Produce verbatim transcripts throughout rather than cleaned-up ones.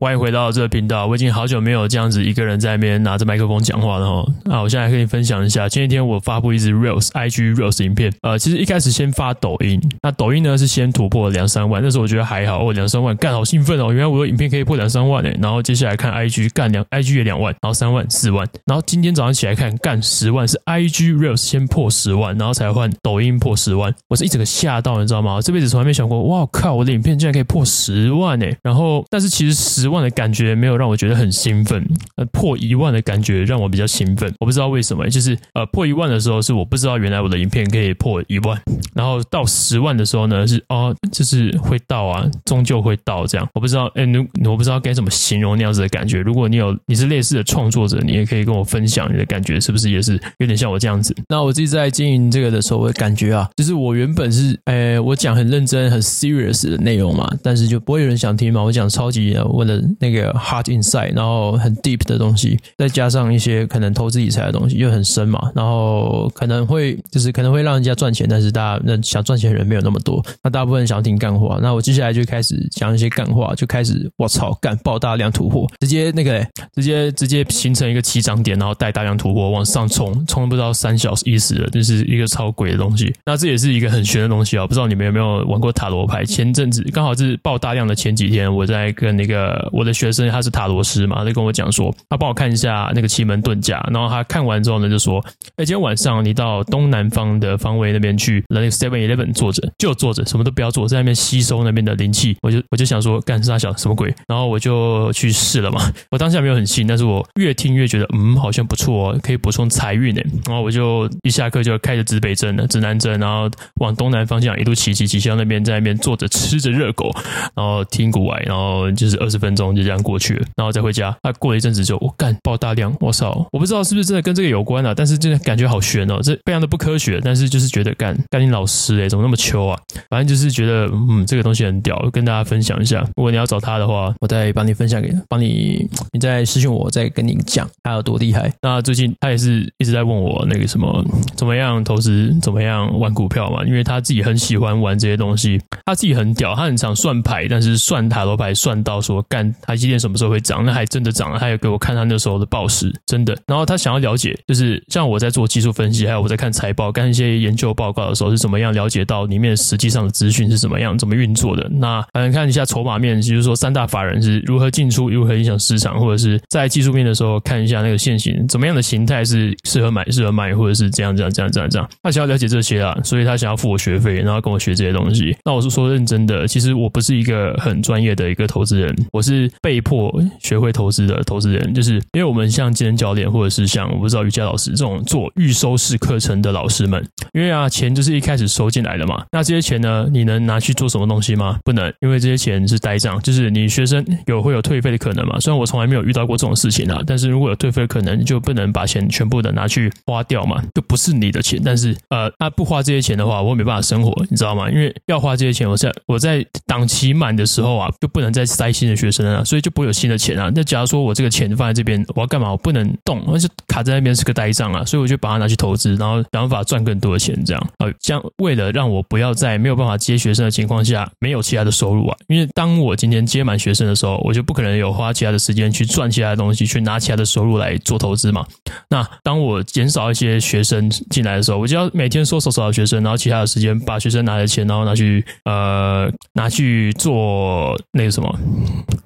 欢迎回到这个频道，我已经好久没有这样子一个人在那边拿着麦克风讲话了齁。啊，我现在跟你分享一下，前几天我发布一支 reels I G reels 影片，呃，其实一开始先发抖音，那抖音呢是先突破了两三万，那时候我觉得还好，哦两三万，干好兴奋哦，原来我的影片可以破两三万耶，然后接下来看 I G， 干两 I G 也两万，然后三万四万，然后今天早上起来看，干十万，是 I G reels 先破十万，然后才换抖音破十万，我是一整个吓到，你知道吗？我这辈子从来没想过，哇靠，我的影片竟然可以破十万耶，然后但是其实十万的感觉没有让我觉得很兴奋，呃，破一万的感觉让我比较兴奋，我不知道为什么，就是呃破一万的时候是我不知道原来我的影片可以破一万，然后到十万的时候呢是哦就是会到啊，终究会到这样，我不知道哎、欸，我不知道该怎么形容那样子的感觉。如果你有你是类似的创作者，你也可以跟我分享你的感觉，是不是也是有点像我这样子？那我自己在经营这个的时候，我的感觉啊，就是我原本是哎、欸、我讲很认真很 serious 的内容嘛，但是就不会有人想听嘛，我讲超级我的。那个 hard insight， 然后很 deep 的东西，再加上一些可能投资理财的东西，又很深嘛，然后可能会就是可能会让人家赚钱，但是大家想赚钱的人没有那么多，那大部分人想要听干话，那我接下来就开始讲一些干话，就开始我操干爆大量突破，直接那个直接直接形成一个起涨点，然后带大量突破往上冲，冲不到三小时意思了，就是一个超鬼的东西。那这也是一个很玄的东西啊，不知道你们有没有玩过塔罗牌？前阵子刚好是爆大量的前几天，我在跟那个。我的学生他是塔罗师嘛，他就跟我讲说，他帮我看一下那个奇门遁甲，然后他看完之后呢，就说，哎、欸，今天晚上你到东南方的方位那边去，那个 seven eleven 坐着，就坐着，什么都不要做，在那边吸收那边的灵气。我就我就想说，干啥小什么鬼？然后我就去试了嘛。我当下没有很信，但是我越听越觉得，嗯，好像不错哦，可以补充财运诶。然后我就一下课就开着指北针了，指南针，然后往东南方向一路骑骑骑，向那边在那边坐着吃着热狗，然后听古玩，然后就是二十分钟。就这样过去了，然后再回家。那、啊、过了一阵子就我干、哦、爆大量，我操！我不知道是不是真的跟这个有关啊，但是真的感觉好悬哦，这非常的不科学。但是就是觉得干干你老师哎，怎么那么秋啊？反正就是觉得嗯，这个东西很屌，跟大家分享一下。如果你要找他的话，我再帮你分享给，帮你你再私讯我，再跟你讲他有多厉害。那最近他也是一直在问我那个什么怎么样投资，怎么样玩股票嘛，因为他自己很喜欢玩这些东西，他自己很屌，他很常算牌，但是算塔罗牌算到说干。台积电什么时候会涨？那还真的涨了，他有给我看他那时候的报时，真的。然后他想要了解，就是像我在做技术分析，还有我在看财报、看一些研究报告的时候，是怎么样了解到里面实际上的资讯是怎么样、怎么运作的。那还能看一下筹码面，就是说三大法人是如何进出、如何影响市场，或者是在技术面的时候看一下那个现形，怎么样的形态是适合买、适合卖，或者是这样、这样、这样、这样、这样。他想要了解这些啦，所以他想要付我学费，然后跟我学这些东西。那我是说认真的，其实我不是一个很专业的一个投资人，我是。被迫学会投资的投资人，就是因为我们像健身教练，或者是像我不知道瑜伽老师这种做预收式课程的老师们，因为啊钱就是一开始收进来的嘛，那这些钱呢，你能拿去做什么东西吗？不能，因为这些钱是呆账，就是你学生有会有退费的可能嘛。虽然我从来没有遇到过这种事情啊，但是如果有退费的可能，你就不能把钱全部的拿去花掉嘛，就不是你的钱。但是呃，那、啊、不花这些钱的话，我没办法生活，你知道吗？因为要花这些钱，我在我在档期满的时候啊，就不能再塞新的学生了、啊。所以就不会有新的钱啊。那假如说我这个钱放在这边，我要干嘛？我不能动，而且卡在那边是个呆账啊。所以我就把它拿去投资，然后想法赚更多的钱，这样呃，这样为了让我不要在没有办法接学生的情况下没有其他的收入啊。因为当我今天接满学生的时候，我就不可能有花其他的时间去赚其他的东西，去拿其他的收入来做投资嘛。那当我减少一些学生进来的时候，我就要每天收少少的学生，然后其他的时间把学生拿的钱，然后拿去呃拿去做那个什么，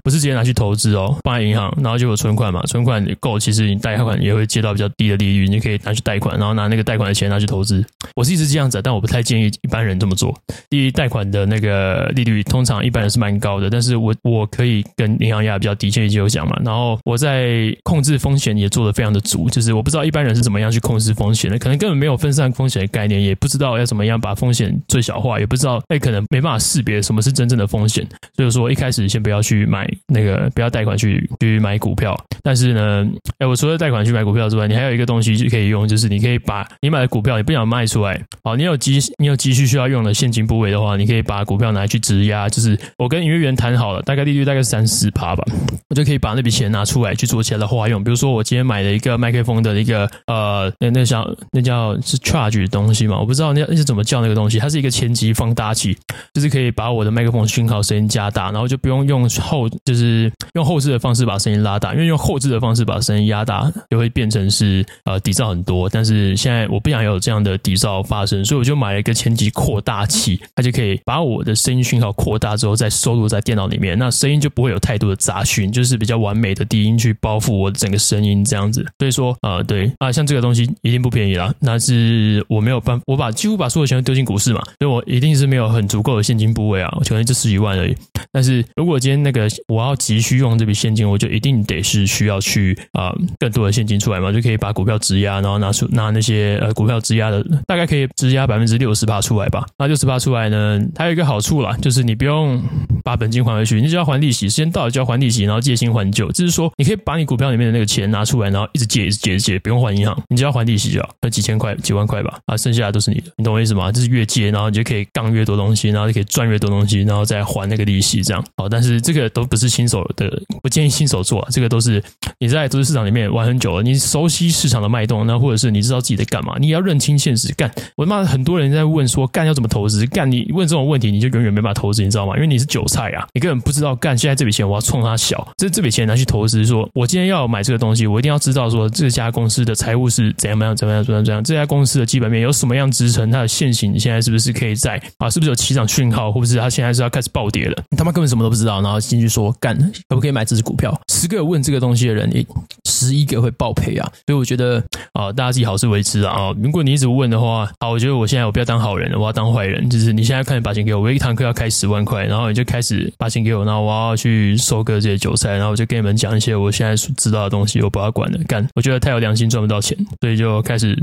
不是。直接拿去投资哦，放在银行，然后就有存款嘛，存款够，其实你贷款也会借到比较低的利率，你可以拿去贷款，然后拿那个贷款的钱拿去投资。我是一直这样子，但我不太建议一般人这么做。第一，贷款的那个利率通常一般人是蛮高的，但是我我可以跟银行压比较低，前面就有讲嘛。然后我在控制风险也做得非常的足，就是我不知道一般人是怎么样去控制风险的，可能根本没有分散风险的概念，也不知道要怎么样把风险最小化，也不知道哎、欸，可能没办法识别什么是真正的风险。所以说一开始先不要去买。那个不要贷款去去买股票，但是呢，哎，我除了贷款去买股票之外，你还有一个东西可以用，就是你可以把你买的股票，你不想卖出来，好，你有积你有积蓄需要用的现金部位的话，你可以把股票拿去质押，就是我跟营业员谈好了，大概利率大概 百分之三十 吧，我就可以把那笔钱拿出来去做其他的花用，比如说我今天买了一个麦克风的一个呃，那那叫那叫是 charge 的东西嘛，我不知道那是怎么叫那个东西，它是一个前级放大器，就是可以把我的麦克风讯号声音加大，然后就不用用后就是用后置的方式把声音拉大，因为用后置的方式把声音压大就会变成是呃底噪很多，但是现在我不想有这样的底噪发生，所以我就买了一个前级扩大器，它就可以把我的声音讯号扩大之后再收录在电脑里面，那声音就不会有太多的杂讯，就是比较完美的低音去包覆我整个声音这样子。所以说呃对啊，像这个东西一定不便宜啦，那是我没有办法，我把几乎把所有钱丢进股市嘛，所以我一定是没有很足够的现金部位啊，我可能就十几万而已。但是如果今天那个我要急需用这笔现金，我就一定得是需要去啊、呃、更多的现金出来嘛，就可以把股票质押，然后拿出拿那些呃股票质押的大概可以质押 百分之六十 出来吧。那 百分之六十 出来呢，它有一个好处啦，就是你不用把本金还回去，你只要还利息，时间到了就要还利息，然后借新还旧，就是说你可以把你股票里面的那个钱拿出来，然后一直借一直借一直借，不用还银行，你只要还利息就好，那几千块几万块吧，啊剩下的都是你的，你懂我意思吗？就是越借然后你就可以杠越多东西，然后就可以赚越多东西，然后再还那个利息这样。好，但是这个都不是新手的，不建议新手做、啊、这个都是你在投资市场里面玩很久了，你熟悉市场的脉动，那或者是你知道自己在干嘛，你也要认清现实。干，我妈很多人在问说干要怎么投资，干你问这种问题你就永远没办法投资，你知道吗？因为你是韭菜啊，你根本不知道干现在这笔钱我要冲它小，这这笔钱拿去投资，说我今天要买这个东西，我一定要知道说这家公司的财务是怎样怎样怎样怎样怎样，这家公司的基本面有什么样支撑，它的现形现在是不是可以在啊，是不是有起涨讯号，或者是它现在是要开始暴跌了，他们根本什么都不知道，然后进去说干可不可以买这只股票，十个问这个东西的人十一个会爆赔啊。所以我觉得、呃、大家自己好自为之啊、哦、如果你一直问的话，好，我觉得我现在我不要当好人了，我要当坏人，就是你现在看你把钱给我，我一堂课要开十万块，然后你就开始把钱给我，然后我要去收割这些韭菜，然后我就跟你们讲一些我现在知道的东西，我不要管了，干我觉得太有良心赚不到钱，所以就开始，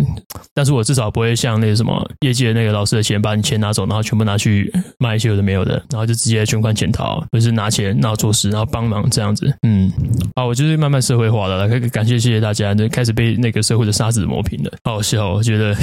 但是我至少不会像那个什么业界那个老师的钱把你钱拿走，然后全部拿去卖一些有的没有的，然后就直接全款潜逃，就是拿钱然后做事然后帮忙这样子。嗯，好，我就是慢慢社会化了，感谢谢谢大家，开始被那个社会的沙子磨平了，好笑。我觉得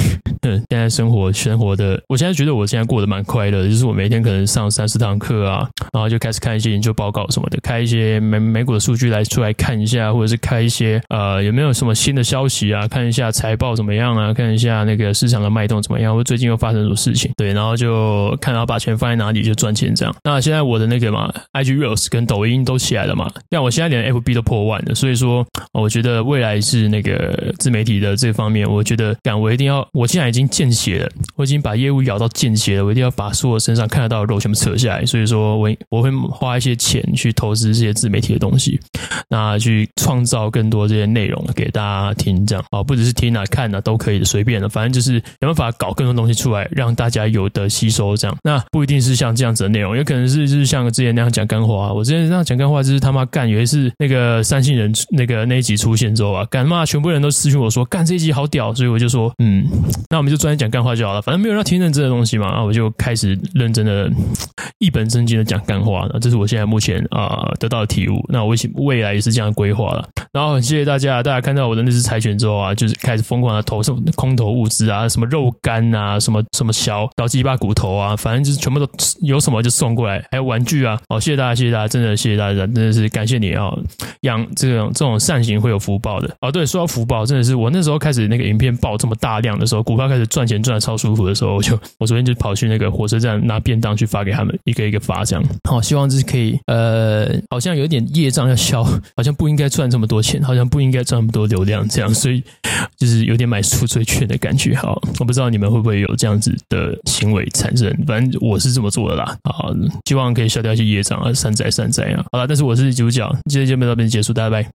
现在生活生活的，我现在觉得我现在过得蛮快乐的，就是我每天可能上三四堂课啊，然后就开始看一些研究报告什么的，开一些美美股的数据来出来看一下，或者是开一些呃有没有什么新的消息啊，看一下财报怎么样啊，看一下那个市场的脉动怎么样，或最近又发生什么事情，对，然后就看到把钱放在哪里就赚钱这样。那现在我的那个嘛 I G reels 跟抖音都起来了嘛，但我现在连 F B 都破万了，所以说我觉得未来是那个自媒体的这方面，我觉得干我一定要，我现在已经见血了，我已经把业务咬到见血了，我一定要把所有身上看得到的肉全部扯下来，所以说我我会花一些钱去投资这些自媒体的东西，那去创造更多这些内容给大家听这样。好，不只是听啊看啊都可以的，随便的，反正就是有办法搞更多东西出来让大家有的吸收这样。那不一定是像这样子的内容，也可能是就是像之前那样讲干话、啊、我之前那样讲干话就是他妈干，有一次那个三星人那个那一集出现之后啊，干嘛全部人都私讯我说干这一集好屌，所以我就说嗯，那我们就专心讲干话就好了，反正没有人要听认真的东西嘛，那我就开始认真的一本正经的讲干话了，这是我现在目前啊、呃、得到的体悟，那我未来也是这样规划了。然后很谢谢大家，大家看到我的那只柴犬之后啊，就是开始疯狂的投什么空投物资啊，什么肉干啊，什么什么小小鸡巴骨头啊，反正就是全部都有什么就送过来，还有玩具啊。好、哦，谢谢大家，谢谢大家，真的谢谢大家，真的是感谢你啊、哦，养这种这种善行会有福报的。哦，对，说到福报，真的是我那时候开始那个影片爆这么大量的时候，股票开始赚钱赚得超舒服的时候，我就我昨天就跑去那个火车站拿便当去发给他们，一个一个发这样。好、哦，希望这是可以呃，好像有点业障要消，好像不应该赚这么多钱，好像不应该赚这么多流量这样，所以就是有点买赎罪券的感觉。好，我不知道你们会不会有这样子的行为产生，反正我是这么做的啦。好，希望可以消掉一些业障啊，善哉善哉啊。好啦，但是我是主角，今天节目到这边结束，大家拜。